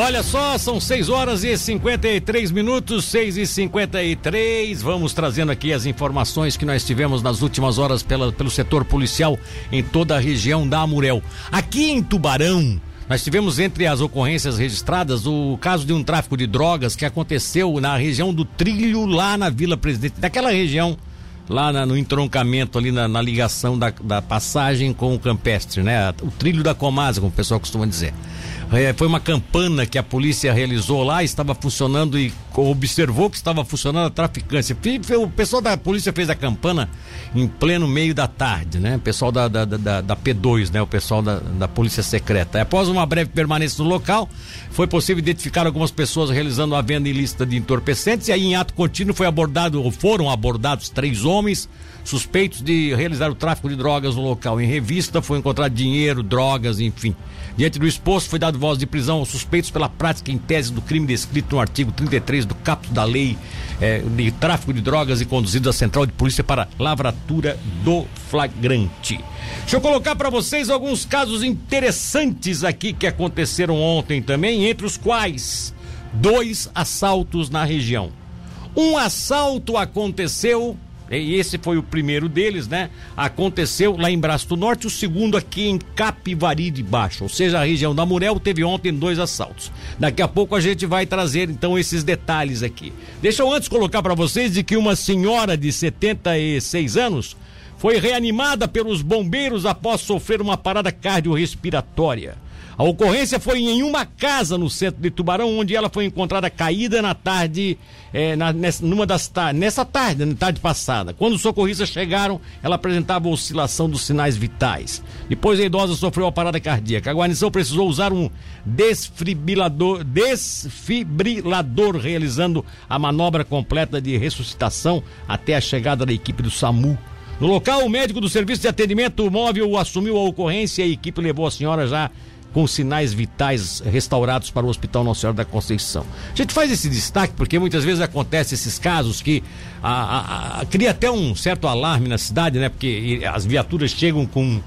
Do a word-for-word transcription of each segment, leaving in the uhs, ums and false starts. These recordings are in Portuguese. Olha só, são seis horas e cinquenta e três minutos, seis e cinquenta e três. Vamos trazendo aqui as informações que nós tivemos nas últimas horas pela, pelo setor policial em toda a região da Amurel. Aqui em Tubarão, nós tivemos entre as ocorrências registradas o caso de um tráfico de drogas que aconteceu na região do Trilho, lá na Vila Presidente, daquela região, lá na, no entroncamento, ali na, na ligação da, da passagem com o campestre, né? O Trilho da Comasa, como o pessoal costuma dizer. É, foi uma campana que a polícia realizou lá, estava funcionando e observou que estava funcionando a traficância. O pessoal da polícia fez a campana em pleno meio da tarde, né? O pessoal da, da, da, da P dois, né? O pessoal da, da polícia secreta. Após uma breve permanência no local, foi possível identificar algumas pessoas realizando a venda ilícita de entorpecentes, e aí em ato contínuo foi abordado, ou foram abordados três homens suspeitos de realizar o tráfico de drogas no local. Em revista foi encontrado dinheiro, drogas, enfim. Diante do exposto, foi dado voz de prisão aos suspeitos pela prática em tese do crime descrito no artigo trinta e três do caput da lei eh, de tráfico de drogas, e conduzido à Central de Polícia para lavratura do flagrante. Deixa eu colocar para vocês alguns casos interessantes aqui que aconteceram ontem também, entre os quais dois assaltos na região. Um assalto aconteceu, e esse foi o primeiro deles, né? Aconteceu lá em Braço do Norte, o segundo aqui em Capivari de Baixo, ou seja, a região da Amurel teve ontem dois assaltos. Daqui a pouco a gente vai trazer então esses detalhes aqui. Deixa eu antes colocar para vocês de que uma senhora de setenta e seis anos foi reanimada pelos bombeiros após sofrer uma parada cardiorrespiratória. A ocorrência foi em uma casa no centro de Tubarão, onde ela foi encontrada caída na tarde, é, na, nessa, numa das tar- nessa tarde, na tarde passada. Quando os socorristas chegaram, ela apresentava oscilação dos sinais vitais. Depois a idosa sofreu uma parada cardíaca. A guarnição precisou usar um desfibrilador, desfibrilador realizando a manobra completa de ressuscitação até a chegada da equipe do SAMU. No local, o médico do serviço de atendimento móvel assumiu a ocorrência e a equipe levou a senhora já com sinais vitais restaurados para o Hospital Nossa Senhora da Conceição. A gente faz esse destaque porque muitas vezes acontece esses casos que a, a, a, cria até um certo alarme na cidade, né? Porque as viaturas chegam com,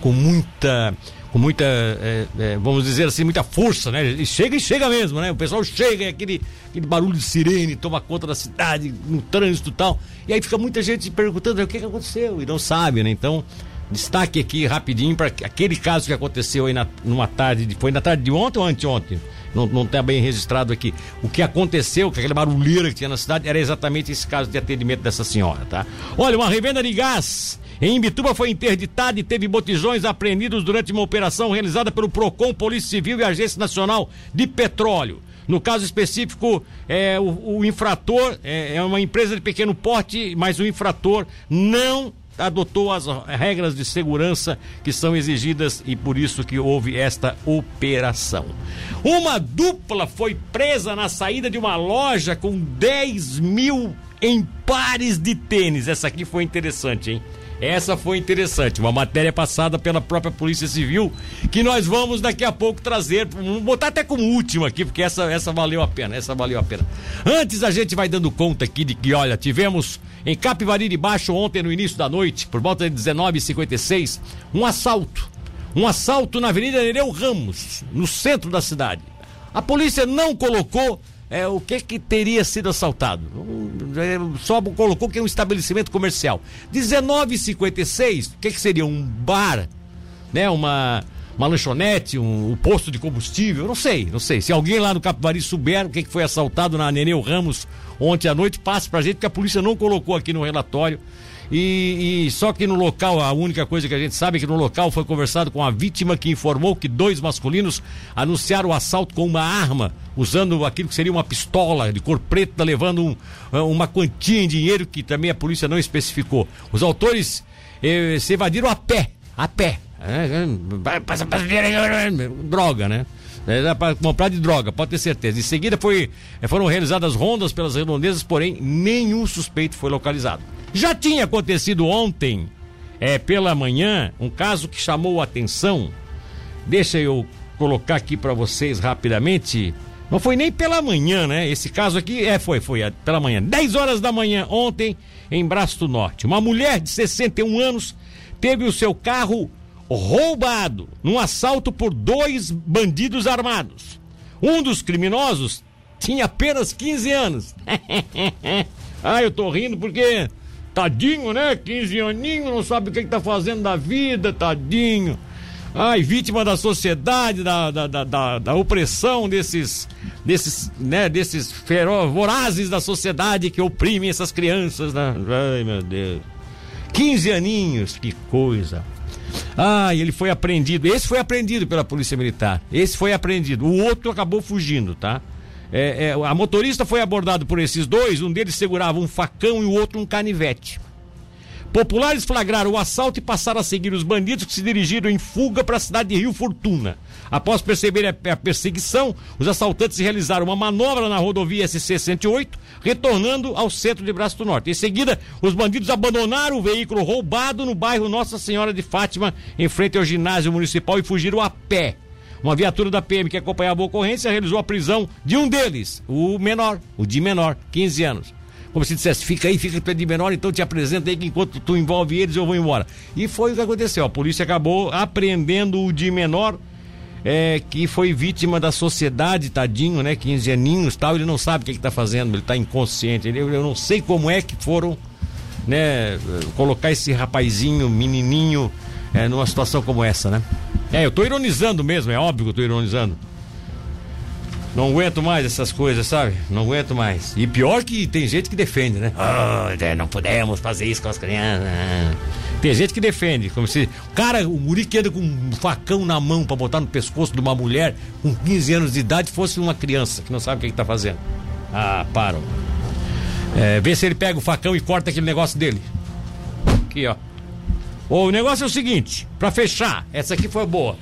com muita, com muita é, é, vamos dizer assim, muita força, né? E chega e chega mesmo, né? O pessoal chega e aquele, aquele barulho de sirene toma conta da cidade, no trânsito e tal. E aí fica muita gente perguntando o que, que aconteceu e não sabe, né? Então, destaque aqui rapidinho para aquele caso que aconteceu aí na, numa tarde, de, foi na tarde de ontem ou anteontem? Não, não está bem registrado aqui. O que aconteceu, que aquela barulheira que tinha na cidade, era exatamente esse caso de atendimento dessa senhora, tá? Olha, uma revenda de gás em Imbituba foi interditada e teve botijões apreendidos durante uma operação realizada pelo PROCON, Polícia Civil e Agência Nacional de Petróleo. No caso específico, é, o, o infrator é, é uma empresa de pequeno porte, mas o infrator não adotou as regras de segurança que são exigidas, e por isso que houve esta operação. Uma dupla foi presa na saída de uma loja com dez mil em pares de tênis. Essa aqui foi interessante, hein? Essa foi interessante, uma matéria passada pela própria Polícia Civil, que nós vamos daqui a pouco trazer, vamos botar até como última aqui, porque essa, essa valeu a pena, essa valeu a pena. Antes a gente vai dando conta aqui de que, olha, tivemos em Capivari de Baixo ontem no início da noite, por volta de dezenove e cinquenta e seis, um assalto, um assalto na Avenida Nereu Ramos, no centro da cidade. A polícia não colocou É, o que que teria sido assaltado, só colocou que é um estabelecimento comercial. Dezenove e cinquenta e seis, o que que seria? Um bar, né? uma, uma lanchonete, um, um posto de combustível, não sei, não sei, se alguém lá no Capivari souber o que que foi assaltado na Nereu Ramos ontem à noite, passe pra gente, que a polícia não colocou aqui no relatório. E, e só que no local, a única coisa que a gente sabe é que no local foi conversado com a vítima, que informou que dois masculinos anunciaram o assalto com uma arma, usando aquilo que seria uma pistola de cor preta, levando um, uma quantia em dinheiro que também a polícia não especificou. Os autores eh, se evadiram a pé, a pé. Droga, né? Era para comprar de droga, pode ter certeza. Em seguida foi, foram realizadas rondas pelas redondezas, porém nenhum suspeito foi localizado. Já tinha acontecido ontem, é, pela manhã, um caso que chamou a atenção. Deixa eu colocar aqui para vocês rapidamente. Não foi nem pela manhã, né? Esse caso aqui, é, foi, foi é, pela manhã. dez horas da manhã ontem, em Braço do Norte. Uma mulher de sessenta e um anos teve o seu carro roubado num assalto por dois bandidos armados. Um dos criminosos tinha apenas quinze anos. Ah, eu tô rindo porque... Tadinho, né? quinze aninhos, não sabe o que, que tá fazendo da vida, tadinho. Ai, vítima da sociedade, da, da, da, da, da opressão desses, desses, né, desses feroz, vorazes da sociedade que oprimem essas crianças, né? Ai, meu Deus. quinze aninhos, que coisa. Ai, ele foi apreendido. Esse foi apreendido pela Polícia Militar. Esse foi apreendido. O outro acabou fugindo, tá? É, é, a motorista foi abordada por esses dois. Um deles segurava um facão e o outro um canivete. Populares flagraram o assalto e passaram a seguir os bandidos, que se dirigiram em fuga para a cidade de Rio Fortuna. Após perceberem a perseguição, os assaltantes realizaram uma manobra na rodovia S C cento e oito, retornando ao centro de Braço do Norte. Em seguida, os bandidos abandonaram o veículo roubado no bairro Nossa Senhora de Fátima, em frente ao ginásio municipal, e fugiram a pé. Uma viatura da P M que acompanhava a ocorrência realizou a prisão de um deles, o menor, o de menor, quinze anos. Como se dissesse, fica aí, fica de menor, então te apresenta aí que enquanto tu envolve eles eu vou embora. E foi o que aconteceu, a polícia acabou apreendendo o de menor, é, que foi vítima da sociedade, tadinho, né, quinze aninhos e tal, ele não sabe o que ele tá fazendo, ele tá inconsciente, ele, eu não sei como é que foram, né, colocar esse rapazinho, menininho, é, numa situação como essa, né. É, eu tô ironizando mesmo, é óbvio que eu tô ironizando. Não aguento mais essas coisas, sabe? Não aguento mais. E pior que tem gente que defende, né? Oh, não podemos fazer isso com as crianças. Tem gente que defende. Como se o cara, o guri que anda com um facão na mão pra botar no pescoço de uma mulher com quinze anos de idade fosse uma criança que não sabe o que, é que tá fazendo. Ah, para. É, vê se ele pega o facão e corta aquele negócio dele. Aqui, ó. O negócio é o seguinte, pra fechar, essa aqui foi boa.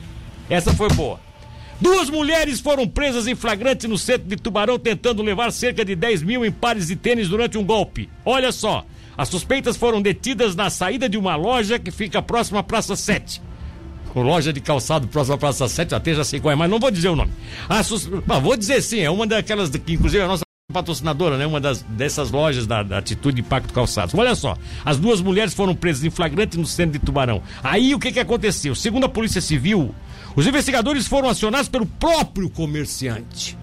Essa foi boa. Duas mulheres foram presas em flagrante no centro de Tubarão tentando levar cerca de dez mil em pares de tênis durante um golpe. Olha só, as suspeitas foram detidas na saída de uma loja que fica próxima à Praça sete. Loja de calçado próxima à Praça sete, até já sei qual é, mas não vou dizer o nome. Sus... Mas vou dizer sim, é uma daquelas que inclusive é a nossa patrocinadora, né? Uma das, dessas lojas da, da Atitude Impacto Calçados. Olha só, as duas mulheres foram presas em flagrante no centro de Tubarão. Aí o que, que aconteceu? Segundo a Polícia Civil... Os investigadores foram acionados pelo próprio comerciante.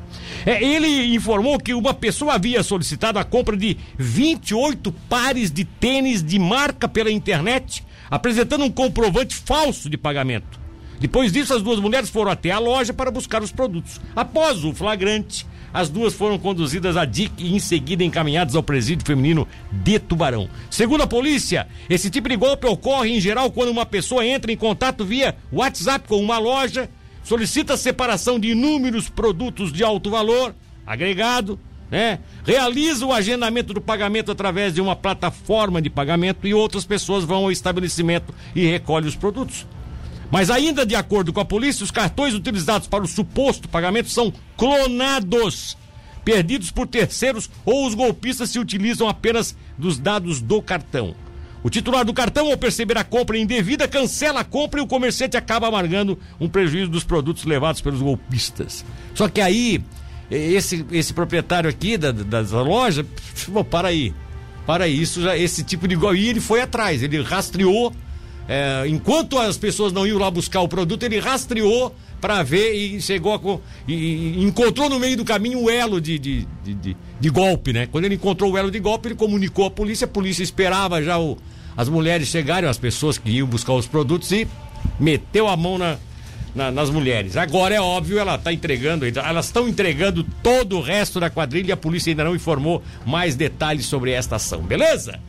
É, ele informou que uma pessoa havia solicitado a compra de vinte e oito pares de tênis de marca pela internet, apresentando um comprovante falso de pagamento. Depois disso, as duas mulheres foram até a loja para buscar os produtos. Após o flagrante, as duas foram conduzidas à D I C e em seguida encaminhadas ao presídio feminino de Tubarão. Segundo a polícia, esse tipo de golpe ocorre em geral quando uma pessoa entra em contato via WhatsApp com uma loja, solicita a separação de inúmeros produtos de alto valor agregado, né? Realiza o agendamento do pagamento através de uma plataforma de pagamento e outras pessoas vão ao estabelecimento e recolhem os produtos. Mas ainda de acordo com a polícia, os cartões utilizados para o suposto pagamento são clonados, perdidos por terceiros, ou os golpistas se utilizam apenas dos dados do cartão. O titular do cartão, ao perceber a compra indevida, cancela a compra e o comerciante acaba amargando um prejuízo dos produtos levados pelos golpistas. Só que aí, esse, esse proprietário aqui da, da, da loja, bom, para aí, para aí, isso já, esse tipo de golpe, e ele foi atrás, ele rastreou. É, enquanto as pessoas não iam lá buscar o produto, ele rastreou para ver e chegou a, e, e encontrou no meio do caminho o elo de, de, de, de, de golpe, né? Quando ele encontrou o elo de golpe, ele comunicou à polícia, a polícia esperava já o, as mulheres chegarem, as pessoas que iam buscar os produtos, e meteu a mão na, na, nas mulheres. Agora é óbvio, ela tá entregando, elas estão entregando todo o resto da quadrilha e a polícia ainda não informou mais detalhes sobre esta ação, beleza?